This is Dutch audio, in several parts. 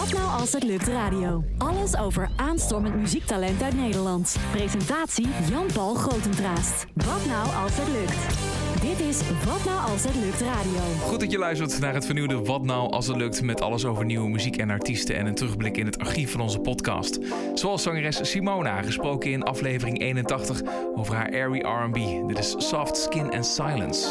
Wat nou als het lukt radio? Alles over aanstormend muziektalent uit Nederland. Presentatie Jan-Paul Grotentraast. Wat nou als het lukt? Dit is Wat nou als het lukt radio. Goed dat je luistert naar het vernieuwde Wat nou als het lukt, met alles over nieuwe muziek en artiesten en een terugblik in het archief van onze podcast. Zoals zangeres Simona, gesproken in aflevering 81 over haar airy R&B. Dit is Soft Skin and Silence.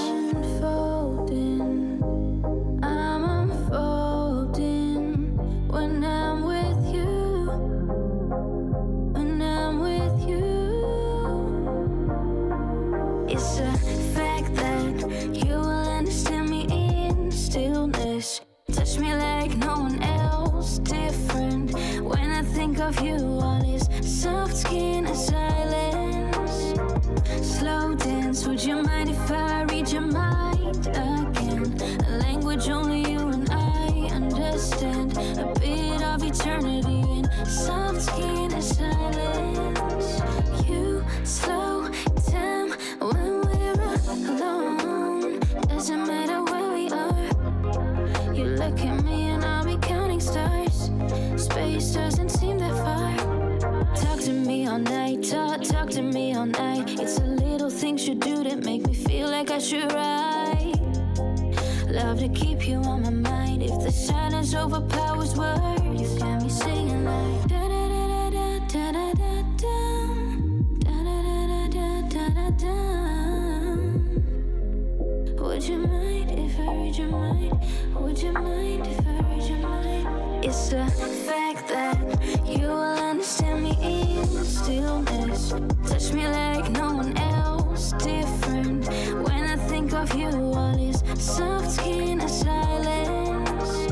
Of you, all is soft skin and silence. Slow dance, would you mind if I read your mind again? A language only you and I understand. A bit of eternity in soft skin and silence. You slow down when we're alone. Doesn't matter where we are. You look at me and I'll be counting stars. Space doesn't seem that far. Talk to me all night, talk to me all night. It's the little things you do that make me feel like I should write. Love to keep you on my mind. If the silence overpowers words, you got me singing like da da da da da da da da da da da da da. Would you mind if I read your mind? Would you mind if I read your mind? It's the fact that you will understand me in stillness. Touch me like no one else, different. When I think of you, all is soft skin and silence.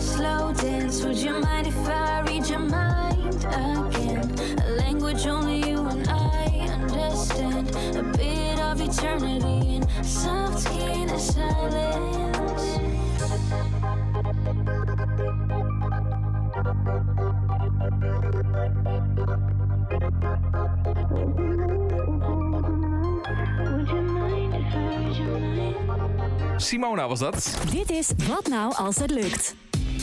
Slow dance, would you mind if I read your mind again? A language only you and I understand. A bit of eternity in soft skin and silence. Simona was dat. Dit is Wat nou als het lukt.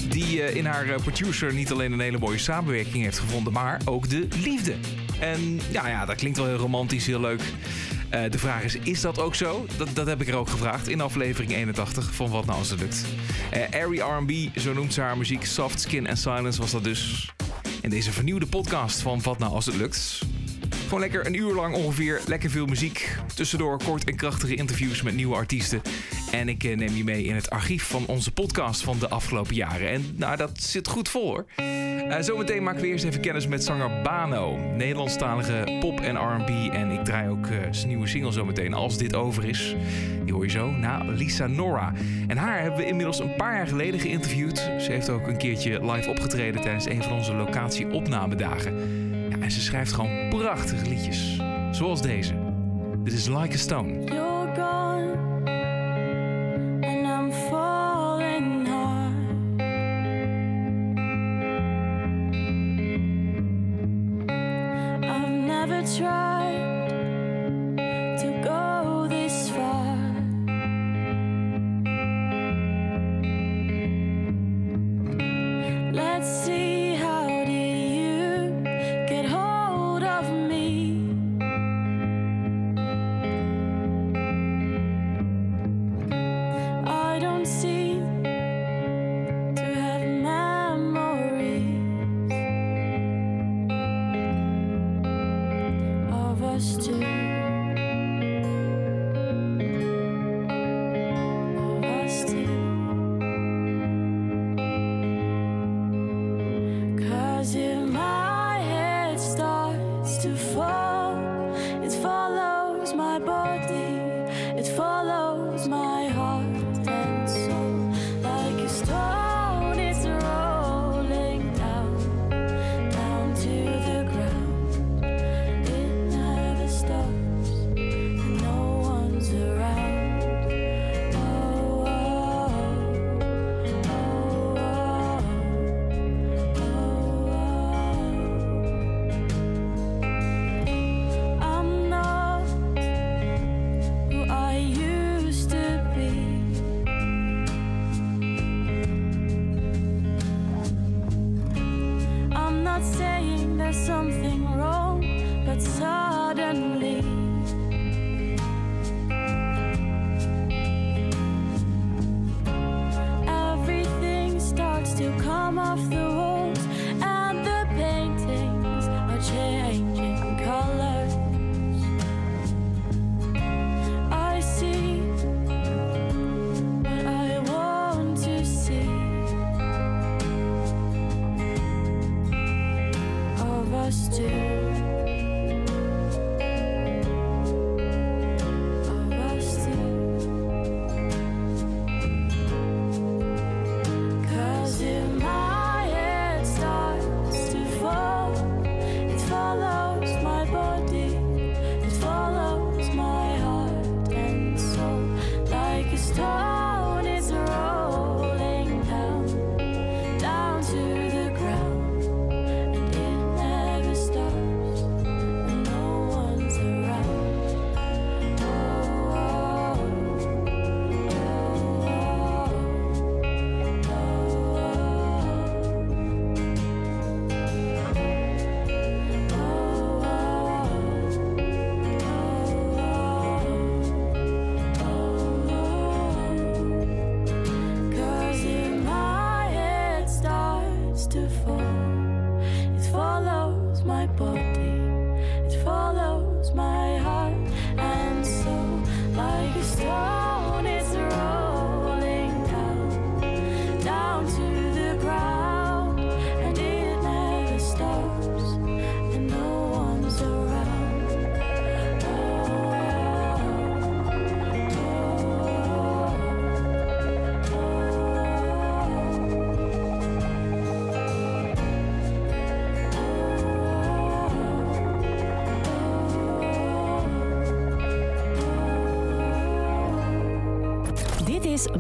Die in haar producer niet alleen een hele mooie samenwerking heeft gevonden, maar ook de liefde. En ja, dat klinkt wel heel romantisch, heel leuk. De vraag is dat ook zo? Dat heb ik er ook gevraagd in aflevering 81 van Wat nou als het lukt. Airy R&B, zo noemt ze haar muziek. Soft Skin and Silence was dat dus. In deze vernieuwde podcast van Wat nou als het lukt. Gewoon lekker een uur lang ongeveer. Lekker veel muziek. Tussendoor kort en krachtige interviews met nieuwe artiesten. En ik neem je mee in het archief van onze podcast van de afgelopen jaren. En nou, dat zit goed vol hoor. Zometeen maken we eerst even kennis met zanger Bano. Nederlandstalige pop en R&B. En ik draai ook zijn nieuwe single zometeen, Als dit over is. Die hoor je zo na Lisa Nora. En haar hebben we inmiddels een paar jaar geleden geïnterviewd. Ze heeft ook een keertje live opgetreden tijdens een van onze locatie-opnamedagen. Ja, en ze schrijft gewoon prachtige liedjes. Zoals deze. Dit is Like a Stone. not saying there's something wrong, but suddenly everything starts to come off the walls, and the paintings are changing colors. I see what I want to see of us two.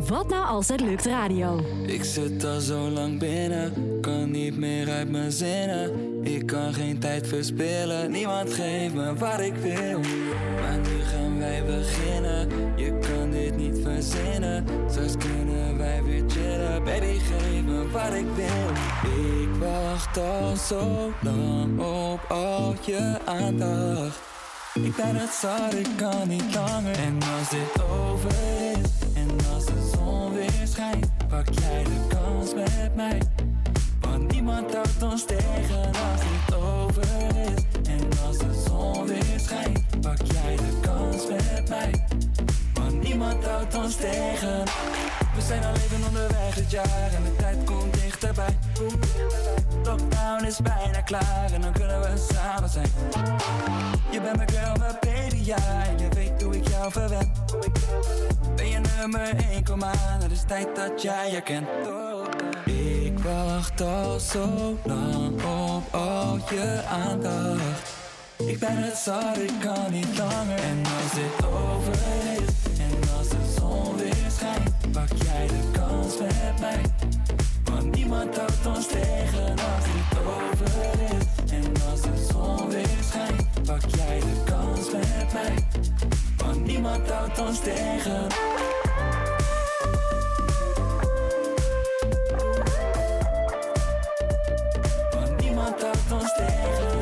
Wat nou als het lukt radio? Ik zit al zo lang binnen, kan niet meer uit mijn zinnen. Ik kan geen tijd verspillen, niemand geeft me wat ik wil. Maar nu gaan wij beginnen, je kan dit niet verzinnen. Straks kunnen wij weer chillen, baby geef me wat ik wil. Ik wacht al zo lang op al je aandacht. Ik ben het zat, ik kan niet langer. En als dit over is, pak jij de kans met mij, want niemand houdt ons tegen als het over is. En als de zon weer schijnt, pak jij de kans met mij, want niemand houdt ons tegen. We zijn al even onderweg dit jaar en de tijd komt dichterbij. Lockdown is bijna klaar en dan kunnen we samen zijn. Je bent mijn girl, mijn baby, ja, en je weet hoe ik jou verwen. Ben je nummer 1, kom aan, het is tijd dat jij je kent. Ik wacht al zo lang op al je aandacht. Ik ben het zat, ik kan niet langer. En als dit over is, en als de zon weer schijnt, pak jij de kans met mij, want niemand houdt ons tegen. Als dit over is, en als de zon weer schijnt, pak jij de kans met mij, want niemand houdt ons tegen. Want niemand houdt ons tegen.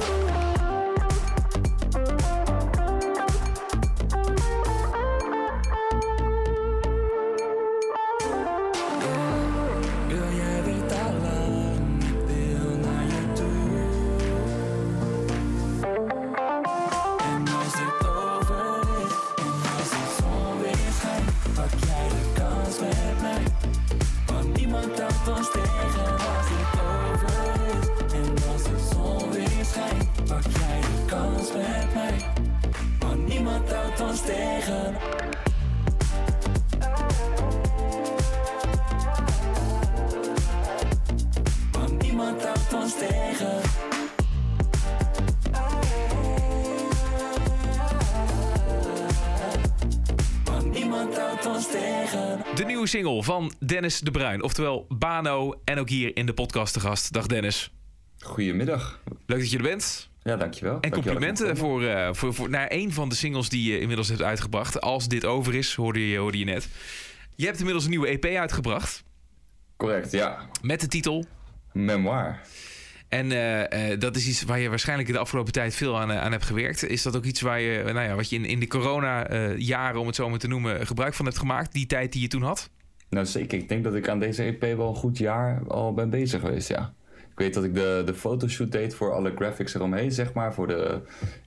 Wil jij weet al lang, ik wil naar je toe. En als dit over is, en als de zon weer schijnt, pak jij de kans met mij, want niemand houdt ons tegen. Als dit over is, en als de zon weer schijnt, pak jij de kans met mij, want niemand houdt ons tegen. Want niemand houdt ons tegen. De nieuwe single van Dennis de Bruin, oftewel Bano, en ook hier in de podcast te gast. Dag Dennis. Goedemiddag. Leuk dat je er bent. Ja, dankjewel. En dankjewel, complimenten voor naar een van de singles die je inmiddels hebt uitgebracht. Als dit over is, hoorde je net. Je hebt inmiddels een nieuwe EP uitgebracht. Correct, ja. Met de titel? Memoir. En dat is iets waar je waarschijnlijk de afgelopen tijd veel aan hebt gewerkt. Is dat ook iets waar je, nou ja, wat je in de corona-jaren, om het zo maar te noemen, gebruik van hebt gemaakt? Die tijd die je toen had? Nou zeker, ik denk dat ik aan deze EP wel een goed jaar al ben bezig geweest, ja. Ik weet dat ik de fotoshoot deed voor alle graphics eromheen, zeg maar. Voor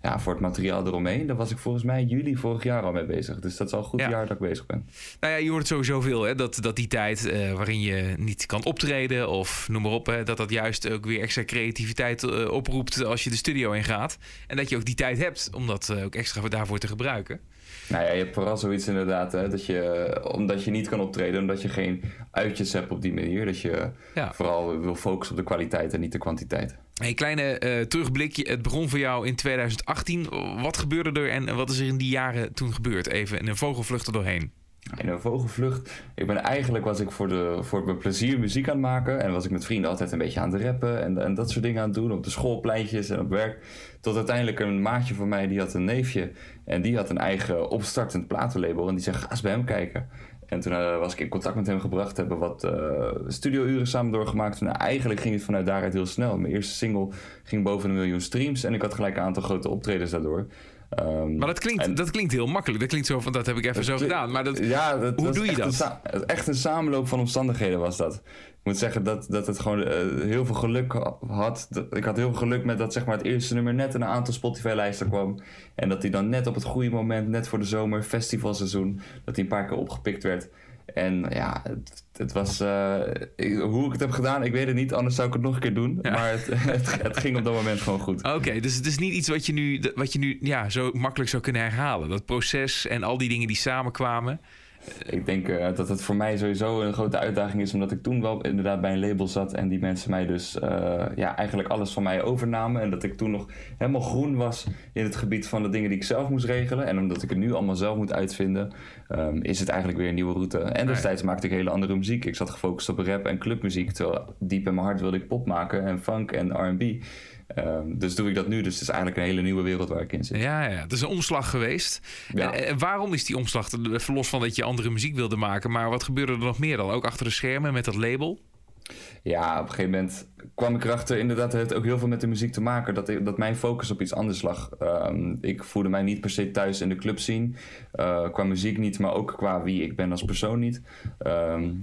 het materiaal eromheen. Daar was ik volgens mij juli vorig jaar al mee bezig. Dus dat is al een goed jaar dat ik bezig ben. Nou ja, je hoort het sowieso veel, hè? Dat die tijd waarin je niet kan optreden of noem maar op. Hè, dat juist ook weer extra creativiteit oproept als je de studio in gaat. En dat je ook die tijd hebt om dat ook extra daarvoor te gebruiken. Nou ja, je hebt vooral zoiets inderdaad, hè, dat je, omdat je niet kan optreden, omdat je geen uitjes hebt op die manier. Dat je vooral wil focussen op de kwaliteit en niet de kwantiteit. Hey, kleine terugblikje. Het begon voor jou in 2018. Wat gebeurde er en wat is er in die jaren toen gebeurd? Even in een vogelvlucht er doorheen. In een vogelvlucht. Eigenlijk was ik voor mijn plezier muziek aan het maken. En was ik met vrienden altijd een beetje aan het rappen. En dat soort dingen aan het doen. Op de schoolpleintjes en op werk. Tot uiteindelijk een maatje van mij, die had een neefje. En die had een eigen opstartend platenlabel. En die zei, ga eens bij hem kijken. En toen was ik in contact met hem gebracht. Hebben wat studiouren samen doorgemaakt. En eigenlijk ging het vanuit daaruit heel snel. Mijn eerste single ging boven 1 miljoen streams. En ik had gelijk een aantal grote optredens daardoor. Maar dat klinkt heel makkelijk. Dat klinkt zo van, dat heb ik even zo gedaan. Maar hoe doe je dat? Echt een samenloop van omstandigheden was dat. Ik moet zeggen dat het gewoon heel veel geluk had. Ik had heel veel geluk met dat, zeg maar, het eerste nummer net in een aantal Spotify-lijsten kwam. En dat die dan net op het goede moment, net voor de zomer, festivalseizoen, dat die een paar keer opgepikt werd. En ja, het was... hoe ik het heb gedaan, ik weet het niet. Anders zou ik het nog een keer doen. Ja. Maar het ging op dat moment gewoon goed. Oké, dus het is niet iets wat je nu zo makkelijk zou kunnen herhalen. Dat proces en al die dingen die samenkwamen. Ik denk dat het voor mij sowieso een grote uitdaging is. Omdat ik toen wel inderdaad bij een label zat. En die mensen mij dus eigenlijk alles van mij overnamen. En dat ik toen nog helemaal groen was in het gebied van de dingen die ik zelf moest regelen. En omdat ik het nu allemaal zelf moet uitvinden, is het eigenlijk weer een nieuwe route. En destijds maakte ik hele andere muziek. Ik zat gefocust op rap en clubmuziek. Terwijl diep in mijn hart wilde ik pop maken en funk en R&B. Dus doe ik dat nu. Dus het is eigenlijk een hele nieuwe wereld waar ik in zit. Ja, het is een omslag geweest. Ja. En waarom is die omslag, los van dat je andere muziek wilde maken, maar wat gebeurde er nog meer dan? Ook achter de schermen met dat label? Ja, op een gegeven moment kwam ik erachter, inderdaad, het ook heel veel met de muziek te maken, dat mijn focus op iets anders lag. Ik voelde mij niet per se thuis in de clubscene. Qua muziek niet, maar ook qua wie ik ben als persoon niet.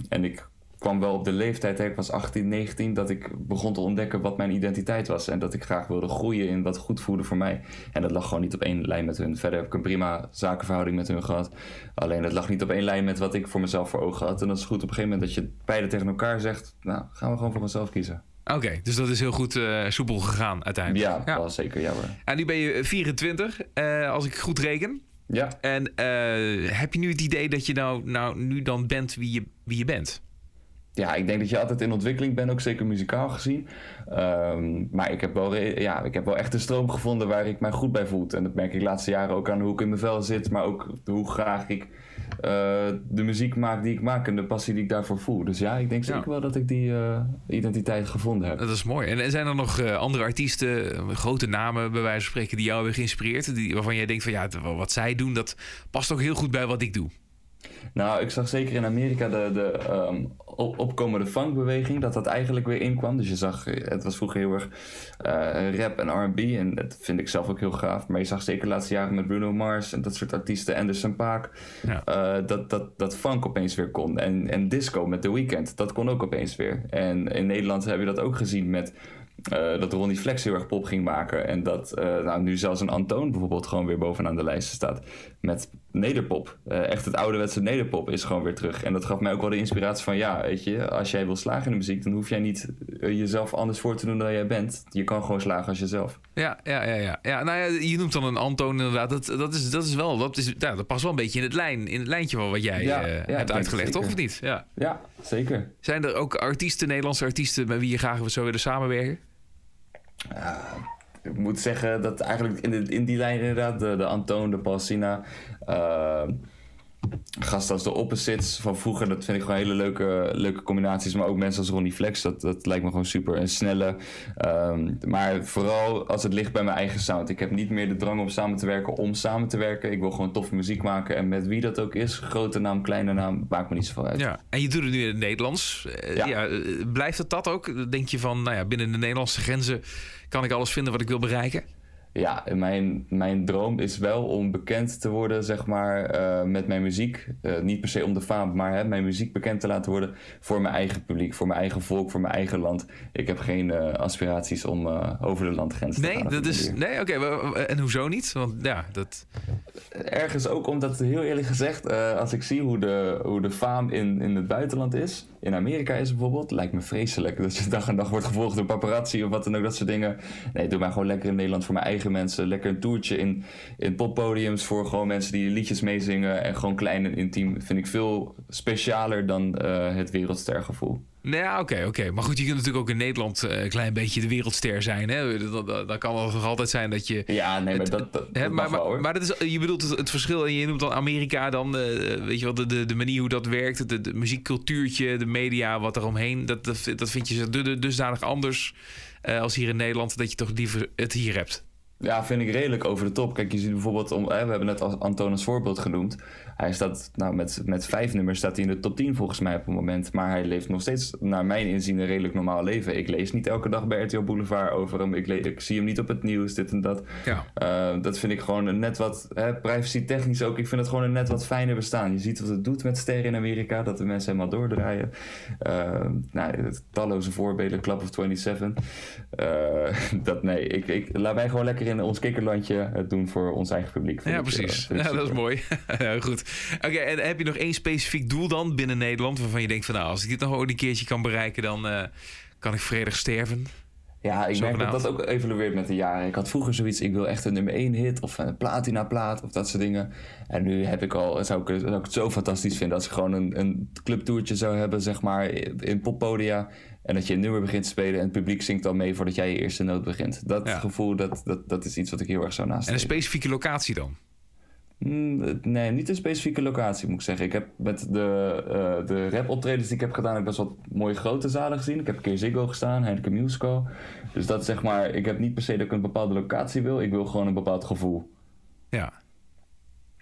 En ik kwam wel op de leeftijd, ik was 18, 19... dat ik begon te ontdekken wat mijn identiteit was. En dat ik graag wilde groeien in wat goed voelde voor mij. En dat lag gewoon niet op één lijn met hun. Verder heb ik een prima zakenverhouding met hun gehad. Alleen dat lag niet op één lijn met wat ik voor mezelf voor ogen had. En dat is goed op een gegeven moment dat je beide tegen elkaar zegt, nou, gaan we gewoon voor mezelf kiezen. Oké, dus dat is heel goed soepel gegaan uiteindelijk. Ja, wel zeker, ja hoor. En nu ben je 24, als ik goed reken. Ja. En heb je nu het idee dat je nu dan bent wie je bent? Ja, ik denk dat je altijd in ontwikkeling bent, ook zeker muzikaal gezien. Maar ik heb wel echt een stroom gevonden waar ik mij goed bij voel. En dat merk ik de laatste jaren ook aan hoe ik in mijn vel zit. Maar ook hoe graag ik de muziek maak die ik maak en de passie die ik daarvoor voel. Dus ja, ik denk zeker wel dat ik die identiteit gevonden heb. Dat is mooi. En zijn er nog andere artiesten, grote namen bij wijze van spreken, die jou hebben geïnspireerd? Waarvan jij denkt van wat zij doen, dat past ook heel goed bij wat ik doe. Nou, ik zag zeker in Amerika de opkomende funkbeweging, dat eigenlijk weer inkwam. Dus je zag, het was vroeger heel erg rap en R&B en dat vind ik zelf ook heel gaaf. Maar je zag zeker de laatste jaren met Bruno Mars en dat soort artiesten, Anderson Paak, dat funk opeens weer kon. En disco met The Weeknd, dat kon ook opeens weer. En in Nederland heb je dat ook gezien met dat Ronnie Flex heel erg pop ging maken. En dat nu zelfs een Antoon bijvoorbeeld gewoon weer bovenaan de lijst staat. Met nederpop. Echt het ouderwetse nederpop is gewoon weer terug. En dat gaf mij ook wel de inspiratie van, weet je, als jij wil slagen in de muziek, dan hoef jij niet jezelf anders voor te doen dan jij bent. Je kan gewoon slagen als jezelf. Ja. Nou ja, je noemt dan een Antoon inderdaad. Dat past wel een beetje in het lijntje van wat jij hebt uitgelegd, toch? Of niet? Ja, zeker. Zijn er ook artiesten, Nederlandse artiesten, met wie je graag zou willen samenwerken? Ik moet zeggen dat eigenlijk in die lijn inderdaad de Antoon, de Paul Sina, gasten als de Opposites van vroeger, dat vind ik gewoon hele leuke combinaties. Maar ook mensen als Ronnie Flex, dat lijkt me gewoon super. En snelle. Maar vooral als het ligt bij mijn eigen sound. Ik heb niet meer de drang om samen te werken Ik wil gewoon toffe muziek maken. En met wie dat ook is, grote naam, kleine naam, maakt me niet zoveel uit. Ja. En je doet het nu in het Nederlands. Ja, blijft het dat ook? Denk je van, nou ja, binnen de Nederlandse grenzen kan ik alles vinden wat ik wil bereiken? Ja, mijn droom is wel om bekend te worden, zeg maar, met mijn muziek. Niet per se om de faam, maar mijn muziek bekend te laten worden voor mijn eigen publiek, voor mijn eigen volk, voor mijn eigen land. Ik heb geen aspiraties om over de landgrens te gaan. Oké, en hoezo niet? Want ja, dat... Ergens ook omdat, heel eerlijk gezegd, als ik zie hoe de faam in het buitenland is, in Amerika is bijvoorbeeld, lijkt me vreselijk dat je dag en dag wordt gevolgd door paparazzi of wat dan ook, dat soort dingen. Nee, doe maar gewoon lekker in Nederland voor mijn eigen mensen. Lekker een toertje in poppodiums voor gewoon mensen die liedjes meezingen. En gewoon klein en intiem vind ik veel specialer dan het wereldstergevoel. Nou, oké. Maar goed, je kunt natuurlijk ook in Nederland een klein beetje de wereldster zijn. Hè? Dat kan wel nog altijd zijn dat je... Ja, nee, maar dat mag wel, hoor. Maar dat is, je bedoelt het verschil en je noemt dan Amerika dan... weet je wel, de manier hoe dat werkt, het muziekcultuurtje, de media, wat eromheen. Dat vind je dusdanig anders als hier in Nederland, dat je toch liever het hier hebt. Ja, vind ik redelijk over de top. Kijk, je ziet bijvoorbeeld... we hebben net Antoon als voorbeeld genoemd. Hij staat met 5 nummers staat hij in de top 10 volgens mij op het moment. Maar hij leeft nog steeds, naar mijn inzien, een redelijk normaal leven. Ik lees niet elke dag bij RTL Boulevard over hem. Ik zie hem niet op het nieuws, dit en dat. Ja. Dat vind ik gewoon net wat... privacy technisch ook. Ik vind het gewoon een net wat fijner bestaan. Je ziet wat het doet met sterren in Amerika. Dat de mensen helemaal doordraaien. Talloze voorbeelden. Club of 27. Laat mij gewoon lekker in ons kikkerlandje het doen voor ons eigen publiek. Ja, precies. Dat is mooi. Ja, goed. Oké, en heb je nog één specifiek doel dan binnen Nederland waarvan je denkt van, nou, als ik dit nog ooit een keertje kan bereiken, dan kan ik vredig sterven? Ja, ik merk dat ook evolueert met de jaren. Ik had vroeger zoiets, ik wil echt een nummer 1 hit of een platina plaat of dat soort dingen. En nu zou ik het zo fantastisch vinden als ik gewoon een clubtoertje zou hebben, zeg maar, in poppodia. En dat je een nummer begint te spelen en het publiek zingt dan mee voordat jij je eerste noot begint. Dat gevoel, dat is iets wat ik heel erg zou nastreven. En een specifieke locatie dan? Nee, niet een specifieke locatie, moet ik zeggen. Ik heb met de rap-optredens die ik heb gedaan, heb ik best wat mooie grote zalen gezien. Ik heb een keer Ziggo gestaan, Heineken Music Hall. Dus dat, zeg maar, ik heb niet per se dat ik een bepaalde locatie wil. Ik wil gewoon een bepaald gevoel. Ja.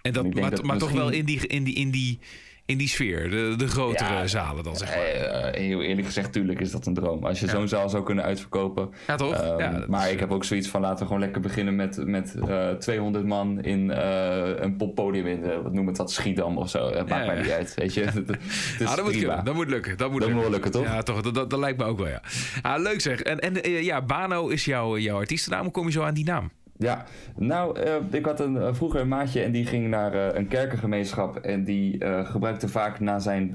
En maar misschien... toch wel in die sfeer, de grotere zalen dan, zeg maar. Heel eerlijk gezegd, tuurlijk is dat een droom. Als je zo'n zaal zou kunnen uitverkopen. Ja, toch? Maar ik heb ook zoiets van, laten we gewoon lekker beginnen met 200 man in een poppodium in, noem het dat, Schiedam of zo. Dat maakt mij niet uit, weet je. Dat moet kunnen. Dat moet lukken. Dat moet lukken, toch? Ja, toch. Dat lijkt me ook wel, ja. Leuk zeg. En Bano is jouw artiestennaam. Hoe kom je zo aan die naam? Ja, nou, ik had vroeger een maatje en die ging naar een kerkengemeenschap. En die gebruikte vaak na zijn...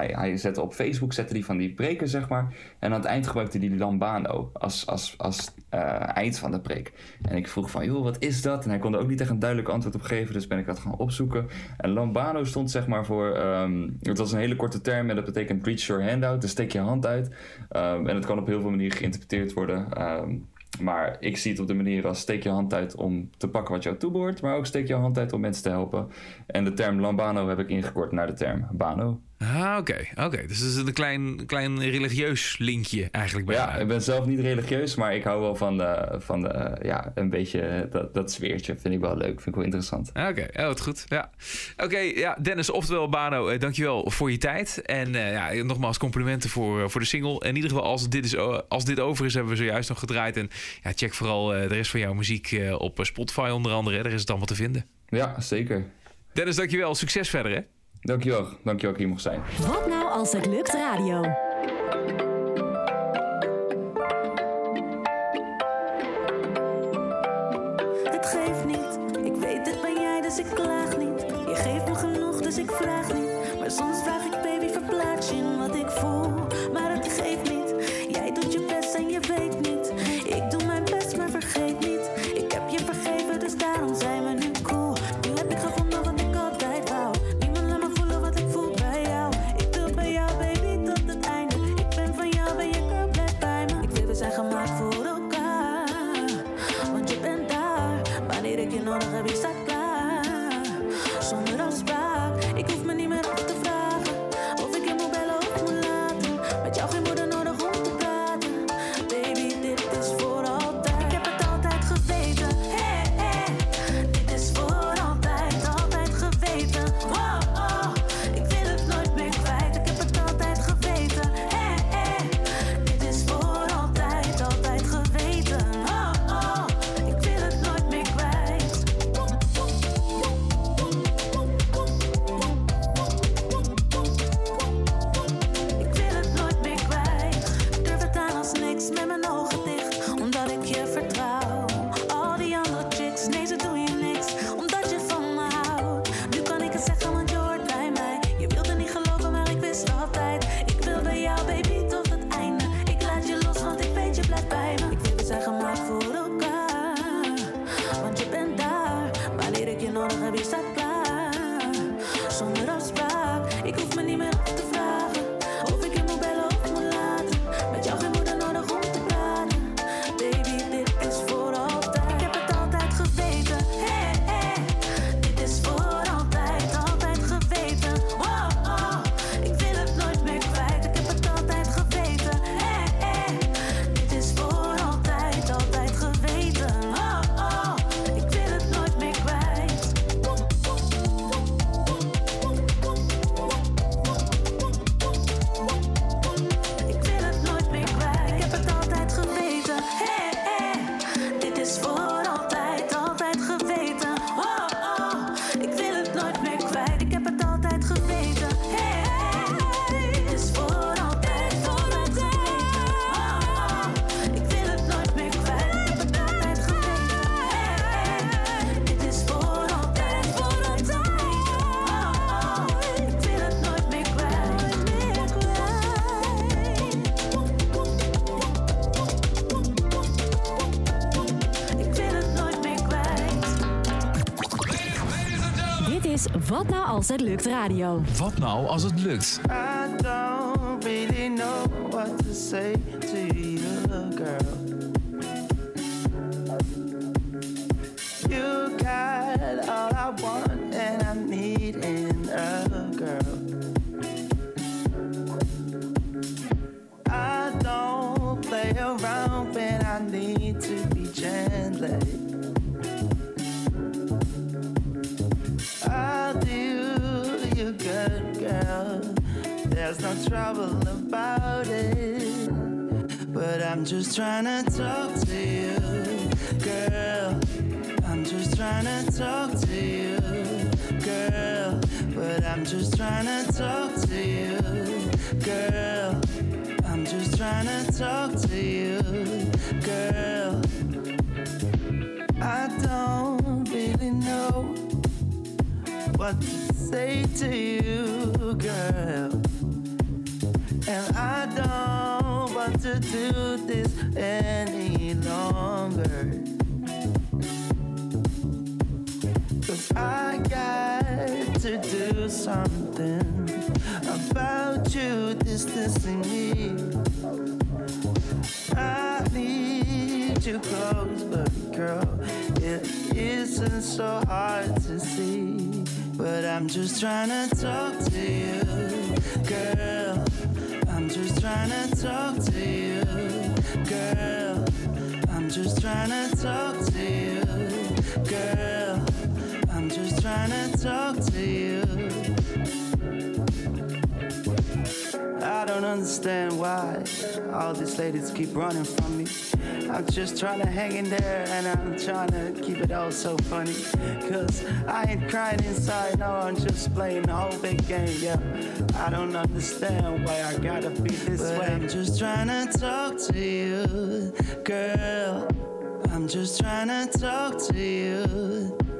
Hij zette op Facebook van die preken, zeg maar. En aan het eind gebruikte die Lambano als eind van de preek. En ik vroeg van, joh, wat is dat? En hij kon er ook niet echt een duidelijk antwoord op geven. Dus ben ik dat gaan opzoeken. En Lambano stond, zeg maar, voor... het was een hele korte term en dat betekent reach your hand out. Dus steek je hand uit. En het kan op heel veel manieren geïnterpreteerd worden... Maar ik zie het op de manier als steek je hand uit om te pakken wat jou toebehoort, maar ook steek je hand uit om mensen te helpen. En de term Lambano heb ik ingekort naar de term Bano. Ah, oké. Dus het is een klein religieus linkje eigenlijk bij jou. Ja, ik ben zelf niet religieus, maar ik hou wel van een beetje dat sfeertje. Vind ik wel leuk, vind ik wel interessant. Oké, wat goed. Ja. Oké, Dennis, oftewel Bano, dankjewel voor je tijd. En nogmaals complimenten voor de single. In ieder geval, als dit over is, hebben we zojuist nog gedraaid. En ja, check vooral de rest van jouw muziek op Spotify onder andere. Daar is het allemaal te vinden. Ja, zeker. Dennis, dankjewel. Succes verder, hè? Dankjewel dat ik hier mocht zijn. Wat nou als het lukt radio? Het geeft niet, ik weet het ben jij dus ik klaag niet. Je geeft me genoeg dus ik vraag niet. Maar soms vraag ik baby verplaats je in wat ik voel. Maar het geeft niet, jij doet je best en je weet niet. Ik doe mijn best maar vergeet niet. Ik heb je vergeven dus daarom zijn we nu cool. Nu heb ik gevonden wat ik altijd wou. Heb je zat klaar, zonder afspraak. Wat nou als het lukt radio? Wat nou als het lukt? I don't really know what to say to you, girl. You got all I want and I need in a girl. I don't play around when I need to be gentle. I'll do you good, girl. There's no trouble about it. But I'm just trying to talk to you, girl. I'm just trying to talk to you, girl. But I'm just trying to talk to you, girl. I'm just trying to talk to you, girl. I don't really know what to say to you, girl. And I don't want to do this any longer. 'Cause I got to do something about you distancing me. I need you close, but girl, it isn't so hard to see. But I'm just trying to talk to you, girl. I'm just trying to talk to you, girl. I'm just trying to talk to you, girl. I'm just trying to talk to you. I don't understand why all these ladies keep running from me. I'm just trying to hang in there and I'm trying to keep it all so funny. 'Cause I ain't crying inside, no, I'm just playing the whole big game, yeah. I don't understand why I gotta be this way. I'm just trying to talk to you, girl. I'm just trying to talk to you,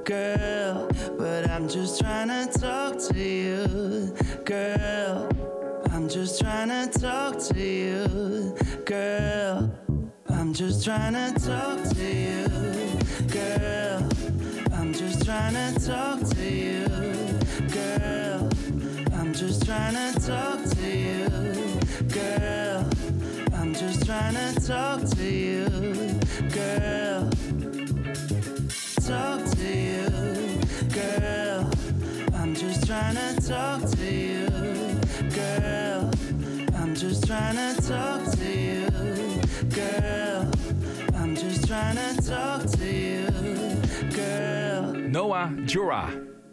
girl. But I'm just trying to talk to you, girl. I'm just trying to talk to you, girl. I'm just trying to talk to you, girl. I'm just trying to talk to you, girl. I'm just trying to talk to you, girl. I'm just trying to talk to you, girl. Talk to you, girl. I'm just trying to talk to you, girl. I'm just trying to talk to you, girl. I'm just trying to talk to you, girl. Noah Jura,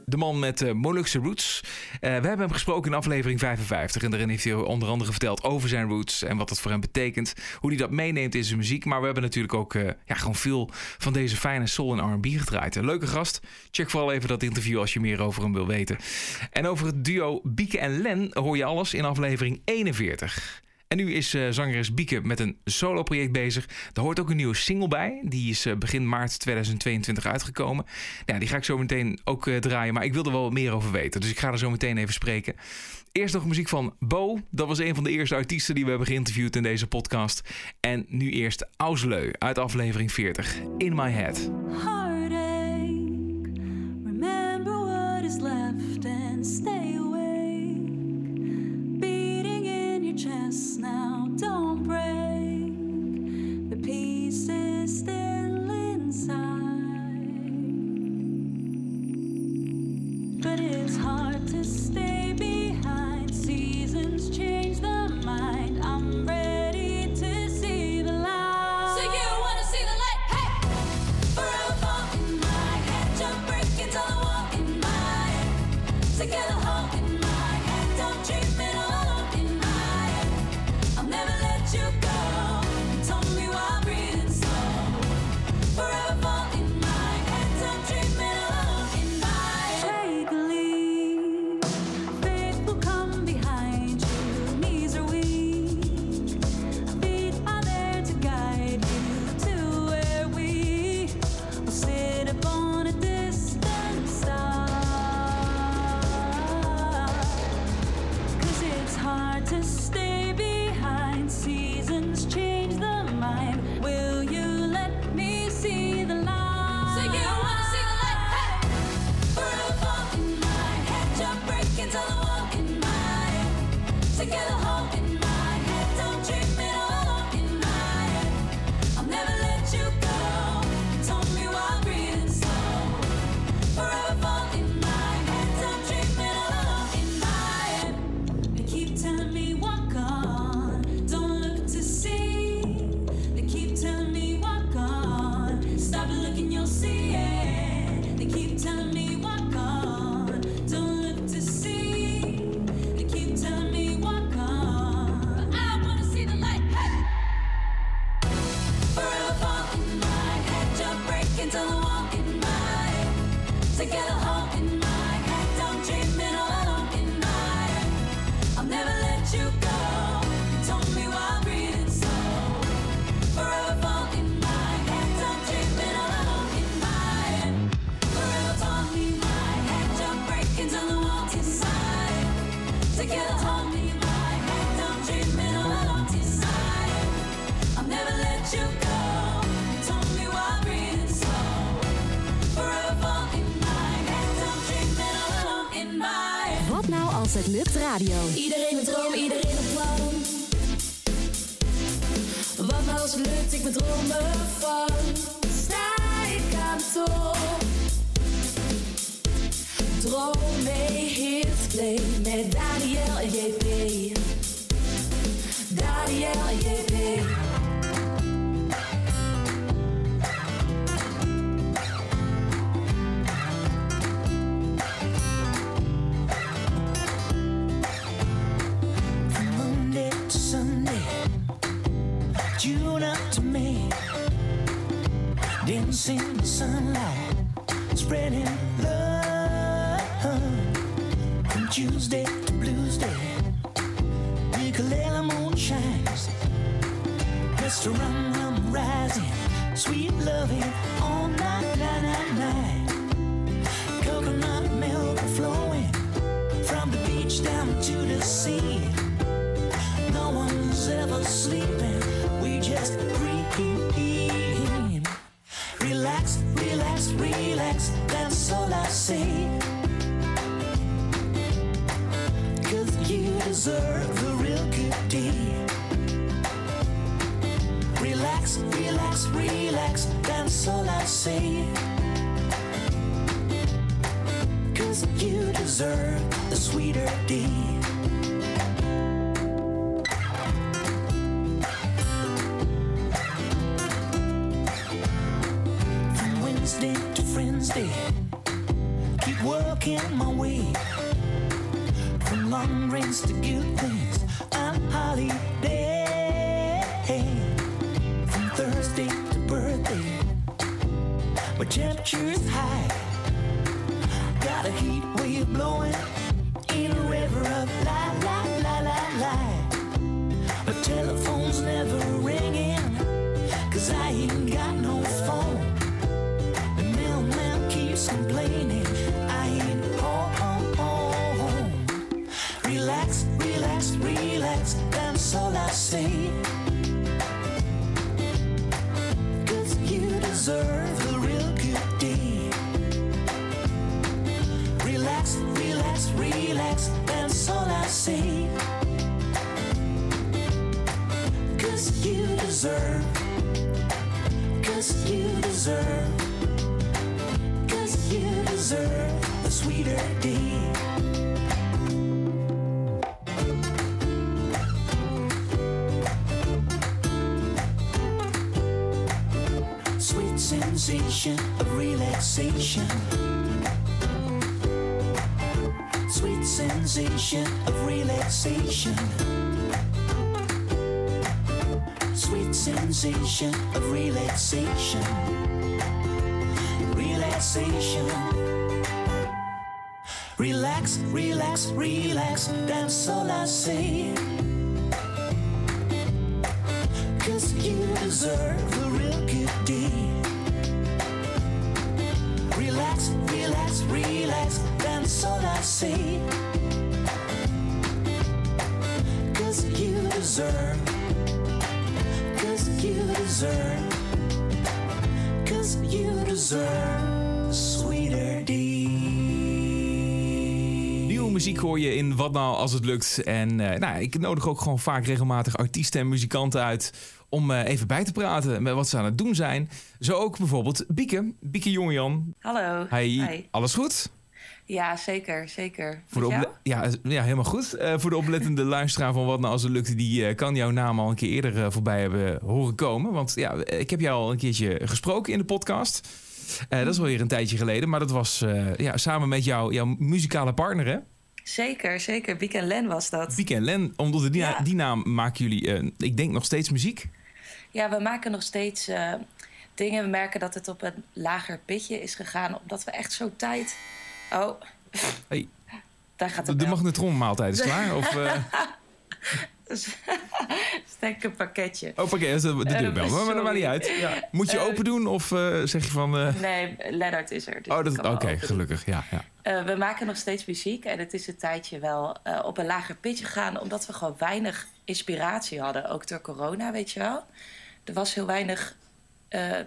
de man met Molukse roots. We hebben hem gesproken in aflevering 55. En daarin heeft hij onder andere verteld over zijn roots en wat dat voor hem betekent. Hoe hij dat meeneemt in zijn muziek. Maar we hebben natuurlijk ook gewoon veel van deze fijne soul en R&B gedraaid. Een leuke gast. Check vooral even dat interview als je meer over hem wil weten. En over het duo Bieke en Lenn hoor je alles in aflevering 41. En nu is zangeres Bieke met een solo-project bezig. Daar hoort ook een nieuwe single bij. Die is begin maart 2022 uitgekomen. Ja, die ga ik zo meteen ook draaien, maar ik wil er wel wat meer over weten. Dus ik ga er zo meteen even spreken. Eerst nog muziek van Bo. Dat was een van de eerste artiesten die we hebben geïnterviewd in deze podcast. En nu eerst Ausleu uit aflevering 40. In My Head. Heartache, remember what is left and stay away. Chest now, don't break. The peace is still inside, but it's hard to stay behind. Seasons change the mind. I'm ready to see the light. So you wanna see the light? Hey, for a fall in my head, jump break into the wall in my head. Together, hold in my head, don't dream it all. Take the lead. Wat nou als het lukt radio? Iedereen met droom, iedereen met plan. Wat nou als het lukt, ik met dromen van. Sta ik aan top. Droom mee, hit play met Daniel en JP. Daniel en JP. June up to May, dancing in the sunlight, spreading love. From Tuesday to Blues Day, ukulele moon shines. Restaurant rum rising, sweet loving all night, night, night, night. Coconut milk flowing from the beach down to the sea. No one's ever sleeping. We just dream. Relax, relax, relax. That's all I say. 'Cause you deserve a real good day. Relax, relax, relax. That's all I say. 'Cause you deserve a sweeter day. Keep working my way. From long rains to good things, I'm holiday. From Thursday to birthday, my temperature's high. Got a heat wave blowing in a river of light, light, light, light, light. My telephone's never ringing, 'cause I ain't got no phone. Complaining, I ain't home. Relax, relax, relax. That's all I say. 'Cause you deserve a real good day. Relax, relax, relax. That's all I say. 'Cause you deserve. 'Cause you deserve. You deserve a sweeter day. Sweet sensation of relaxation. Sweet sensation of relaxation. Sweet sensation of relaxation. Relaxation. Relax, relax, relax. That's all I say. 'Cause you deserve a real good day. Relax, relax, relax. That's all I say. 'Cause you deserve. 'Cause you deserve. 'Cause you deserve. Muziek hoor je in Wat Nou Als Het Lukt. En ik nodig ook gewoon vaak regelmatig artiesten en muzikanten uit om even bij te praten met wat ze aan het doen zijn. Zo ook bijvoorbeeld Bieke Jongjan. Hallo. Hi. Alles goed? Ja, zeker. Helemaal goed. Voor de oplettende luisteraar van Wat Nou Als Het Lukt, die kan jouw naam al een keer eerder voorbij hebben horen komen. Want ja, ik heb jou al een keertje gesproken in de podcast. Dat is wel weer een tijdje geleden, maar dat was samen met jouw muzikale partner, hè? Zeker. Bieke en Lenn was dat. Bieke en Lenn, omdat die naam maken jullie, ik denk, nog steeds muziek? Ja, we maken nog steeds dingen. We merken dat het op een lager pitje is gegaan, omdat we echt zo tijd... Oh, hey. Daar gaat het. De magnetronmaaltijd is klaar? Of, Stek een pakketje. Oh, pakketje, de deurbel. Maar dat maakt niet uit. Ja. Moet je open doen of zeg je van... Nee, Lennart is er. Dus Oké, gelukkig. Ja. We maken nog steeds muziek en het is een tijdje wel op een lager pitje gegaan, omdat we gewoon weinig inspiratie hadden. Ook door corona, weet je wel. er was heel weinig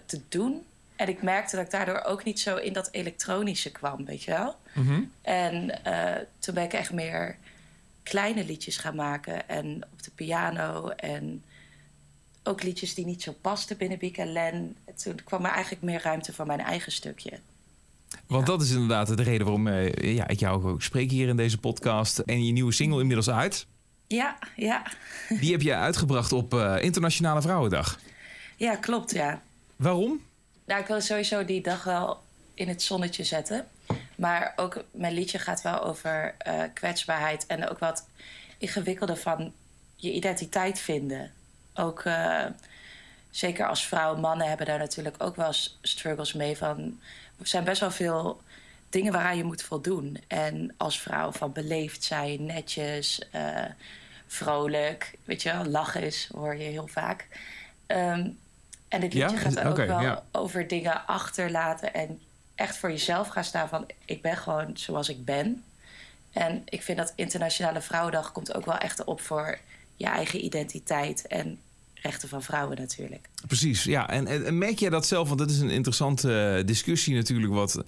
te doen. En ik merkte dat ik daardoor ook niet zo in dat elektronische kwam, weet je wel. Mm-hmm. En toen ben ik echt meer kleine liedjes gaan maken. En op de piano. En ook liedjes die niet zo pasten binnen Bieke en Lenn. Toen kwam er eigenlijk meer ruimte voor mijn eigen stukje. Want dat is inderdaad de reden waarom ik jou ook spreek hier in deze podcast. En je nieuwe single inmiddels uit. Ja, ja. Die heb je uitgebracht op Internationale Vrouwendag. Ja, klopt, ja. Waarom? Nou, ik wil sowieso die dag wel in het zonnetje zetten. Maar ook mijn liedje gaat wel over kwetsbaarheid. En ook wat ingewikkelde van je identiteit vinden. Ook zeker als vrouw, mannen hebben daar natuurlijk ook wel struggles mee. Van, er zijn best wel veel dingen waaraan je moet voldoen. En als vrouw van beleefd zijn, netjes, vrolijk. Weet je wel, lachen is, hoor je heel vaak. En dit liedje gaat ook wel over dingen achterlaten. En echt voor jezelf gaan staan van ik ben gewoon zoals ik ben. En ik vind dat Internationale Vrouwendag komt ook wel echt op voor je eigen identiteit en rechten van vrouwen natuurlijk. Precies, ja. En merk jij dat zelf? Want dat is een interessante discussie natuurlijk, wat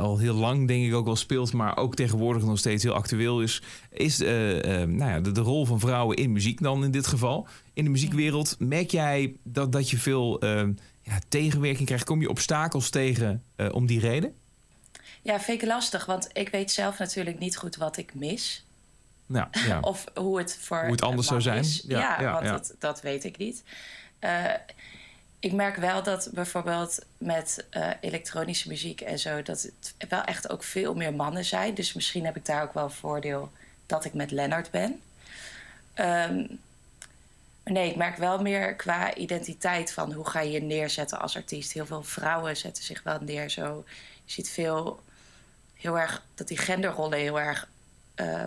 al heel lang denk ik ook wel speelt, maar ook tegenwoordig nog steeds heel actueel is. Is de rol van vrouwen in muziek dan in dit geval? In de muziekwereld merk jij dat je veel tegenwerking krijgt? Kom je obstakels tegen om die reden? Ja, vind ik lastig, want ik weet zelf natuurlijk niet goed wat ik mis. Nou, ja. Of hoe het anders zou zijn. Ja, want dat weet ik niet. Ik merk wel dat bijvoorbeeld met elektronische muziek en zo, dat het wel echt ook veel meer mannen zijn. Dus misschien heb ik daar ook wel een voordeel dat ik met Lennart ben. Maar nee, ik merk wel meer qua identiteit van hoe ga je je neerzetten als artiest. Heel veel vrouwen zetten zich wel neer. Zo. Je ziet heel erg dat die genderrollen heel erg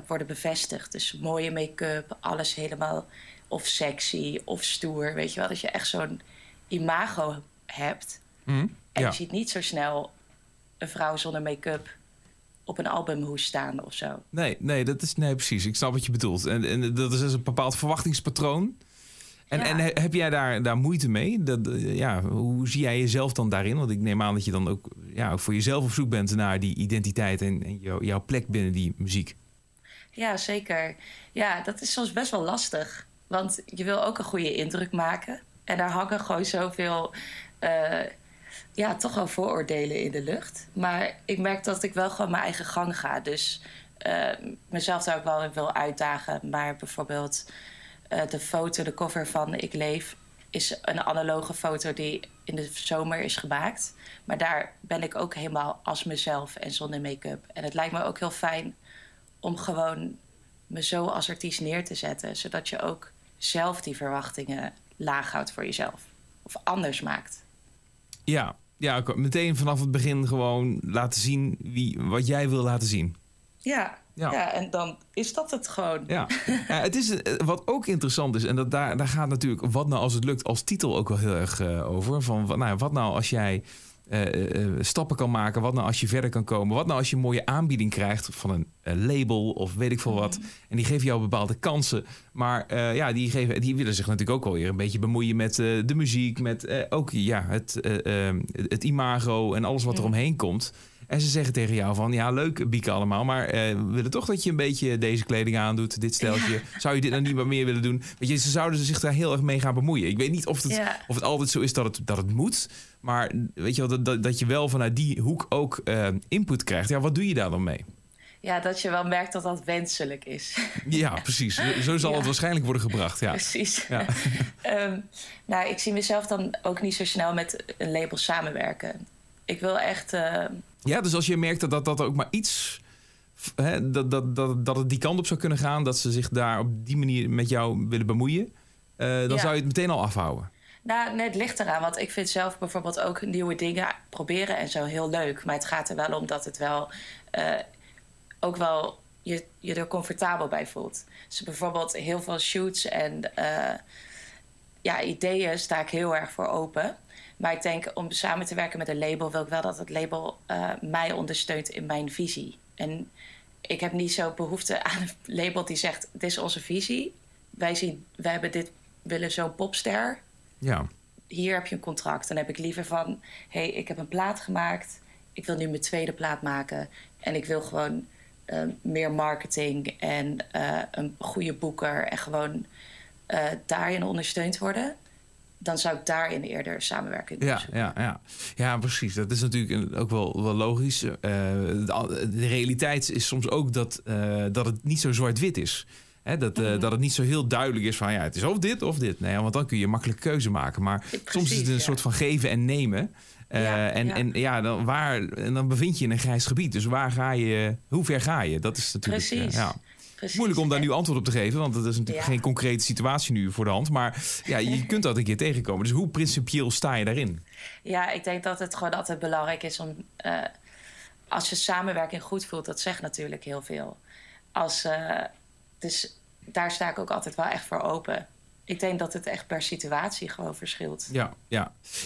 worden bevestigd. Dus mooie make-up, alles helemaal of sexy of stoer. Weet je wel, dat je echt zo'n imago hebt. En je ziet niet zo snel een vrouw zonder make-up op een albumhoes staan of zo. Nee, dat is, precies. Ik snap wat je bedoelt. En dat is dus een bepaald verwachtingspatroon. En heb jij daar moeite mee? Hoe zie jij jezelf dan daarin? Want ik neem aan dat je dan ook voor jezelf op zoek bent naar die identiteit en jouw plek binnen die muziek. Ja, zeker. Ja, dat is soms best wel lastig. Want je wil ook een goede indruk maken. En daar hangen gewoon zoveel toch wel vooroordelen in de lucht. Maar ik merk dat ik wel gewoon mijn eigen gang ga. Dus mezelf daar ook wel in wil uitdagen. Maar bijvoorbeeld de cover van Ik Leef is een analoge foto die in de zomer is gemaakt. Maar daar ben ik ook helemaal als mezelf en zonder make-up. En het lijkt me ook heel fijn om gewoon me zo als artiest neer te zetten, zodat je ook zelf die verwachtingen laag houdt voor jezelf. Of anders maakt. Ja, meteen vanaf het begin gewoon laten zien wat jij wil laten zien. Ja, en dan is dat het gewoon. Ja. Het is wat ook interessant is, en dat daar gaat natuurlijk Wat nou als het lukt als titel ook wel heel erg over. Van wat nou als jij stappen kan maken, wat nou als je verder kan komen, wat nou als je een mooie aanbieding krijgt van een label of weet ik veel wat. En die geven jou bepaalde kansen, maar die willen zich natuurlijk ook alweer een beetje bemoeien met de muziek, met het imago en alles wat er omheen komt. En ze zeggen tegen jou van, ja, leuk, Bieke allemaal, maar we willen toch dat je een beetje deze kleding aandoet, dit steltje. Ja. Zou je dit nou niet wat meer willen doen? Weet je, ze zouden zich daar heel erg mee gaan bemoeien. Ik weet niet of het altijd zo is dat het moet, maar weet je wel, dat je wel vanuit die hoek ook input krijgt. Ja, wat doe je daar dan mee? Ja, dat je wel merkt dat dat wenselijk is. Ja, precies. Zo zal het waarschijnlijk worden gebracht. Ja. Precies. Ja. Ik zie mezelf dan ook niet zo snel met een label samenwerken. Ik wil echt... Ja, dus als je merkt dat ook maar iets... dat het die kant op zou kunnen gaan, dat ze zich daar op die manier met jou willen bemoeien, dan zou je het meteen al afhouden. Nou, net ligt eraan. Want ik vind zelf bijvoorbeeld ook nieuwe dingen proberen en zo heel leuk. Maar het gaat er wel om dat het wel ook wel je er comfortabel bij voelt. Dus bijvoorbeeld heel veel shoots en ideeën sta ik heel erg voor open. Maar ik denk, om samen te werken met een label, wil ik wel dat het label mij ondersteunt in mijn visie. En ik heb niet zo behoefte aan een label die zegt, dit is onze visie. Wij hebben willen zo'n popster Ja. Hier heb je een contract. Dan heb ik liever van... hey, ik heb een plaat gemaakt. Ik wil nu mijn tweede plaat maken. En ik wil gewoon meer marketing en een goede boeker. En gewoon daarin ondersteund worden. Dan zou ik daarin eerder samenwerken. Ja, precies. Dat is natuurlijk ook wel logisch. De realiteit is soms ook dat het niet zo zwart-wit is. Hè, dat het niet zo heel duidelijk is van... ja, het is of dit of dit. Nee, want dan kun je makkelijk keuze maken. Maar precies, soms is het een soort van geven en nemen. En dan bevind je in een grijs gebied. Dus waar ga je... hoe ver ga je? Dat is natuurlijk... Precies. Precies. Moeilijk om daar nu antwoord op te geven, want dat is natuurlijk geen concrete situatie nu voor de hand. Maar ja, je kunt dat een keer tegenkomen. Dus hoe principieel sta je daarin? Ja, ik denk dat het gewoon altijd belangrijk is om... als je samenwerking goed voelt, dat zegt natuurlijk heel veel. Dus daar sta ik ook altijd wel echt voor open. Ik denk dat het echt per situatie gewoon verschilt.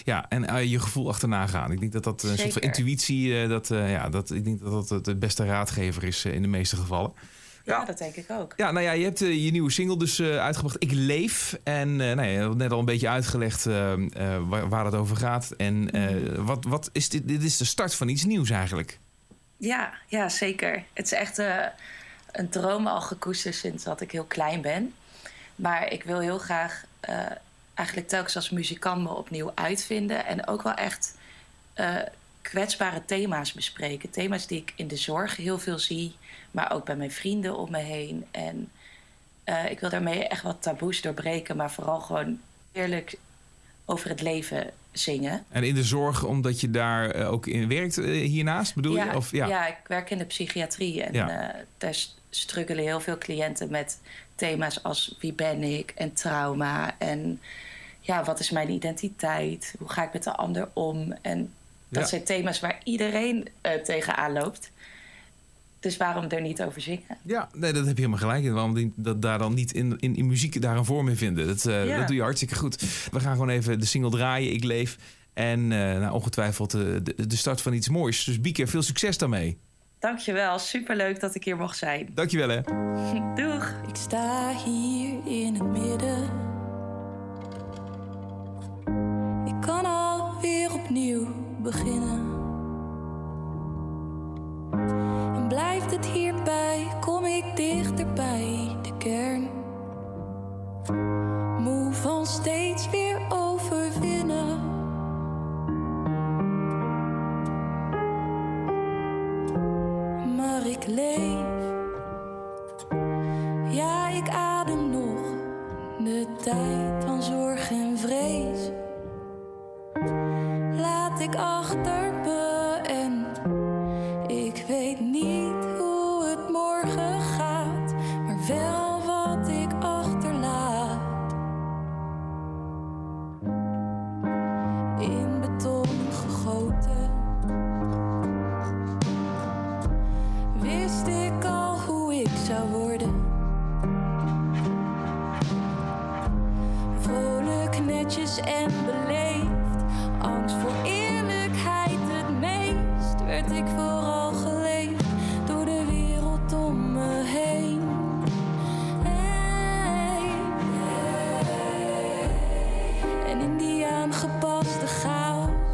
Ja. En je gevoel achterna gaan. Ik denk dat dat een soort van intuïtie... ik denk dat dat de beste raadgever is in de meeste gevallen. Ja, dat denk ik ook. Ja, nou ja, je hebt je nieuwe single dus uitgebracht, Ik Leef. En net al een beetje uitgelegd waar het over gaat. En wat is dit? Dit is de start van iets nieuws eigenlijk. Ja, zeker. Het is echt een droom al gekoesterd sinds dat ik heel klein ben. Maar ik wil heel graag eigenlijk telkens als muzikant me opnieuw uitvinden. En ook wel echt kwetsbare thema's bespreken. Thema's die ik in de zorg heel veel zie. Maar ook bij mijn vrienden om me heen. En ik wil daarmee echt wat taboes doorbreken. Maar vooral gewoon eerlijk over het leven zingen. En in de zorg, omdat je daar ook in werkt hiernaast, bedoel je? Of, ja, ik werk in de psychiatrie. En daar struggelen heel veel cliënten met thema's als wie ben ik en trauma. En ja, wat is mijn identiteit? Hoe ga ik met de ander om? En dat zijn thema's waar iedereen tegenaan loopt. Dus waarom er niet over zingen? Ja, nee, dat heb je helemaal gelijk in. Waarom dat daar dan niet in muziek daar een vorm in vinden? Dat doe je hartstikke goed. We gaan gewoon even de single draaien, Ik Leef. En ongetwijfeld de start van iets moois. Dus Bieke, veel succes daarmee. Dankjewel, superleuk dat ik hier mocht zijn. Dankjewel, hè. Doeg. Ik sta hier in het midden. Ik kan alweer opnieuw beginnen. En blijft het hierbij, kom ik dichter bij de kern. Moe van steeds weer overwinnen. Maar ik leef. Ja, ik adem nog. De tijd van zorg en vrees laat ik achter me en ik weet niet hoe het morgen gaat, maar wel wat ik achterlaat. In beton gegoten, wist ik al hoe ik zou worden. Vrolijk, netjes en beleefd, angst voor eerlijkheid het meest werd ik vooral. Aangepaste chaos,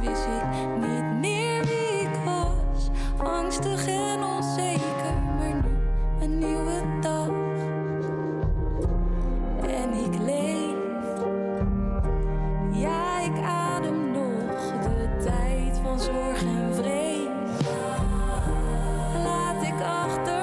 wist ik niet meer wie ik was. Angstig en onzeker, maar nu een nieuwe dag. En ik leef. Ja, ik adem nog. De tijd van zorg en vrees laat ik achter.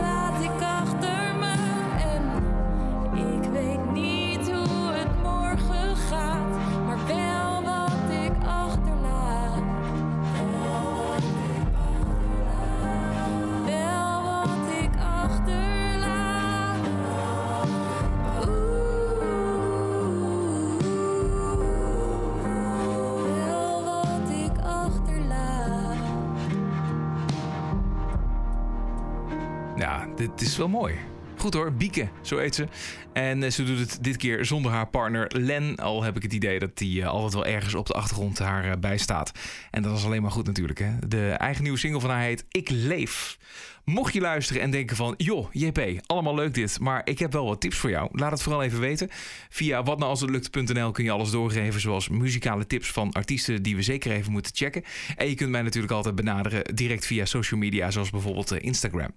Laat ik achter me en ik weet niet hoe het Dit is wel mooi. Goed hoor, Bieke, zo heet ze. En ze doet het dit keer zonder haar partner Lenn. Al heb ik het idee dat die altijd wel ergens op de achtergrond haar bijstaat. En dat is alleen maar goed natuurlijk. Hè? De eigen nieuwe single van haar heet Ik Leef. Mocht je luisteren en denken van... joh, JP, allemaal leuk dit, maar ik heb wel wat tips voor jou. Laat het vooral even weten. Via watnoualshetlukt.nl kun je alles doorgeven... zoals muzikale tips van artiesten die we zeker even moeten checken. En je kunt mij natuurlijk altijd benaderen... direct via social media, zoals bijvoorbeeld Instagram.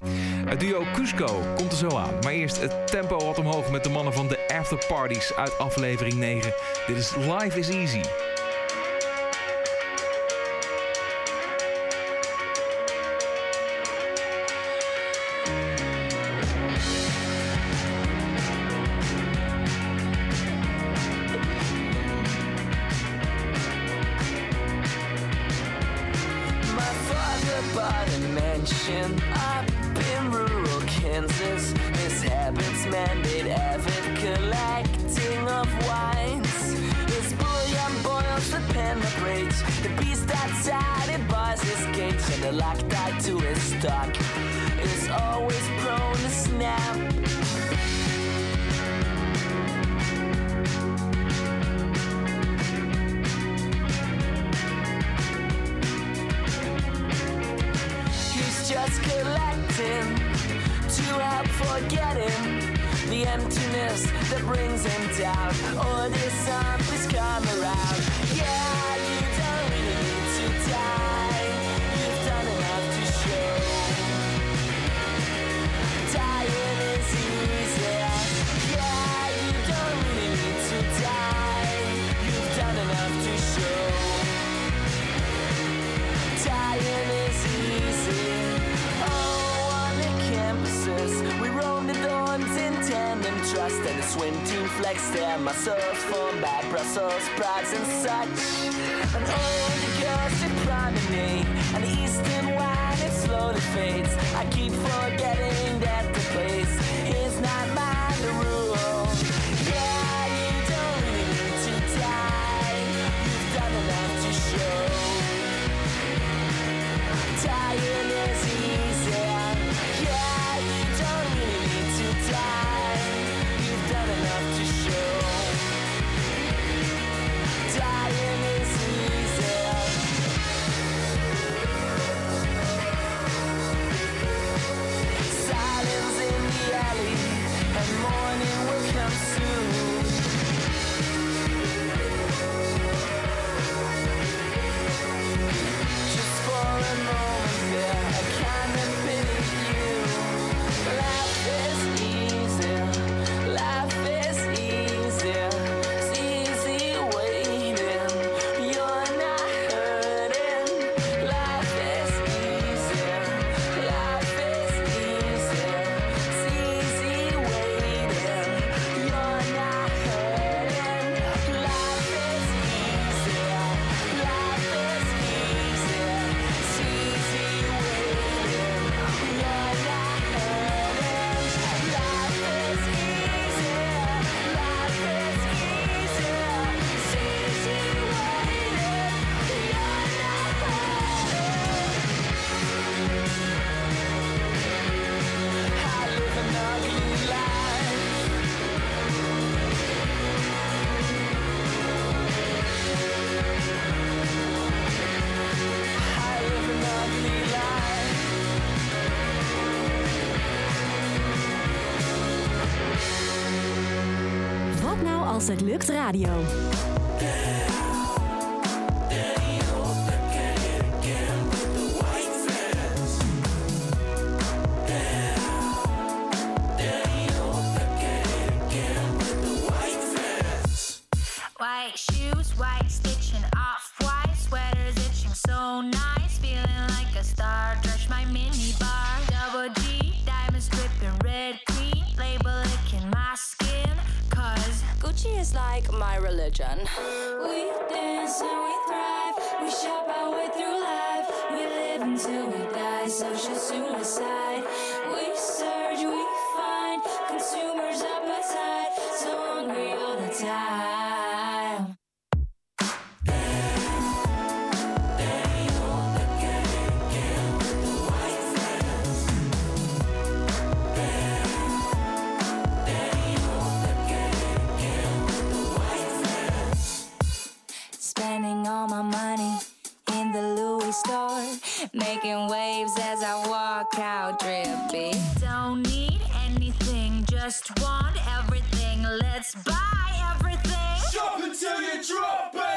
Het duo Cusco komt er zo aan. Maar eerst het tempo wat omhoog met de mannen van de After Parties... uit aflevering 9. Dit is Life is Easy. Als het lukt radio. just want everything. Let's buy everything. Shop until you drop, baby.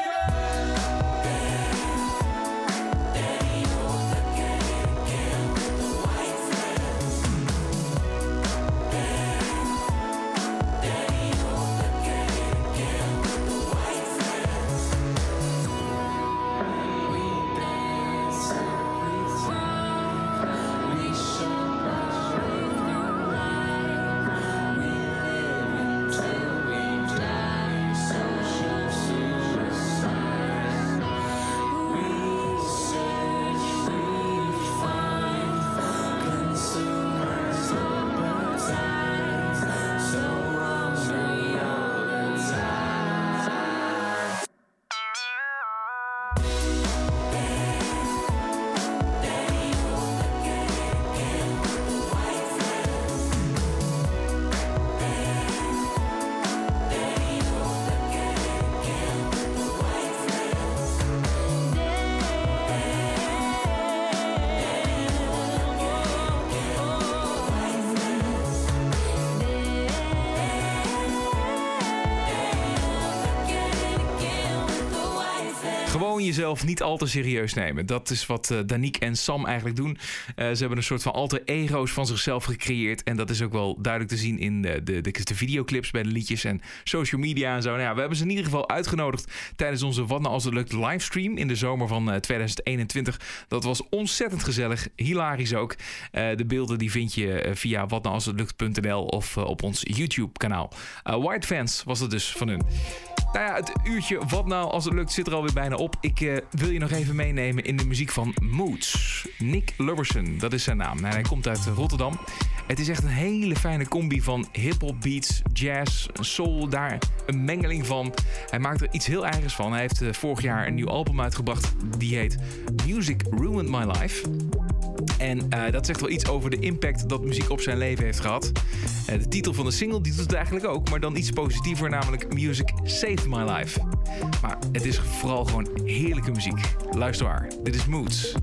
Jezelf niet al te serieus nemen. Dat is wat Danique en Sam eigenlijk doen. Ze hebben een soort van alter ego's van zichzelf gecreëerd. En dat is ook wel duidelijk te zien in de videoclips bij de liedjes en social media en zo. Nou ja, we hebben ze in ieder geval uitgenodigd tijdens onze Wat Nou Als Het Lukt livestream in de zomer van 2021. Dat was ontzettend gezellig. Hilarisch ook. De beelden die vind je via watnoualshetlukt.nl of op ons YouTube kanaal. White Fans was het dus van hun. Nou ja, het uurtje Wat Nou Als Het Lukt zit er alweer bijna op. Ik wil je nog even meenemen in de muziek van Moods. Nick Lubberson, dat is zijn naam. Hij komt uit Rotterdam. Het is echt een hele fijne combi van hip-hop beats, jazz, soul. Daar een mengeling van. Hij maakt er iets heel eigens van. Hij heeft vorig jaar een nieuw album uitgebracht. Die heet Music Ruined My Life. En dat zegt wel iets over de impact dat muziek op zijn leven heeft gehad. De titel van de single die doet het eigenlijk ook, maar dan iets positiever, namelijk Music Saved My Life. Maar het is vooral gewoon heerlijke muziek. Luister maar, dit is Moods.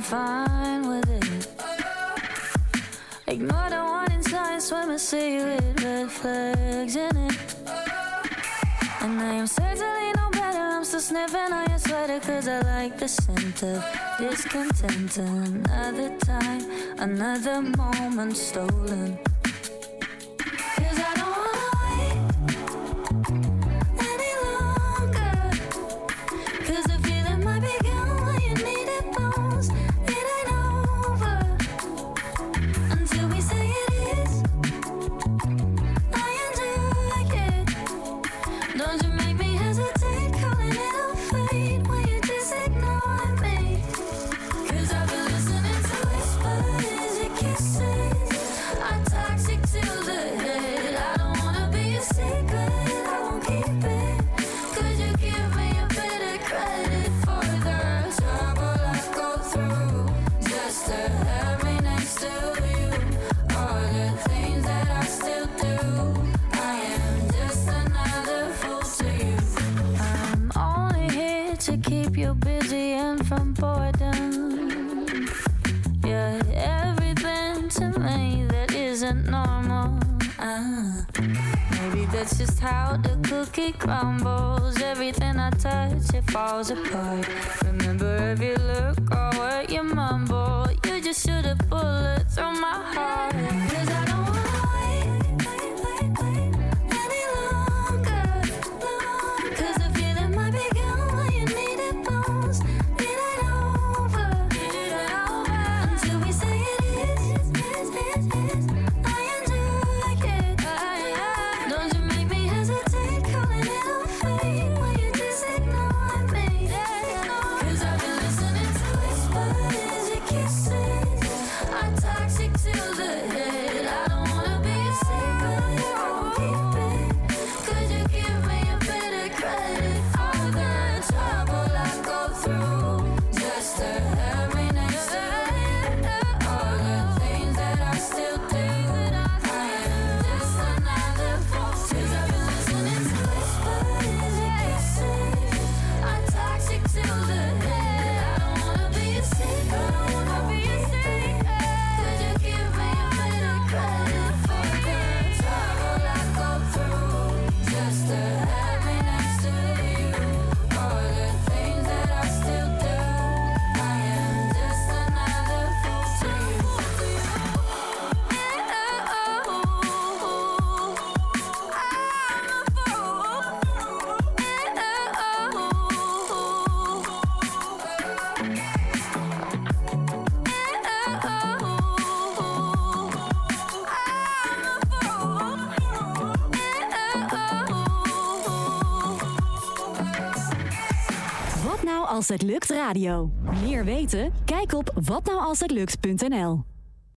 I'm fine with it. Ignore the warning signs when I see it, red flags in it. And I am certainly no better, I'm still sniffing on your sweater, cause I like the scent of discontent. Another time, another moment stolen. That's just how the cookie crumbles. Everything I touch, it falls apart. Remember every look or what you mumble. You just shoot a bullet through my heart. Cause I don't wanna wait any longer. Cause the feeling might be gone when you need it most. It ain't over, it ain't over. Until we say it is. I enjoy it. Don't you make me hesitate, calling it a fate. When you just ignore me, cause I've been listening to whispers, your kisses are toxic to the head. I don't wanna be a secret, I won't keep it. Could you give me a bit of credit for the trouble I go through, just to have me next to you? All the things that I still do, I am just another fool. 'Cause I've been listening to whispers, your kisses are toxic to the head. I don't wanna be a secret, I won't keep it. Could you give me a bit of credit for the trouble I go through, just to have me next to you? All the things that I still do, I am just another fool to you. Wat nou als het lukt radio? Meer weten? Kijk op watnoualshetlukt.nl.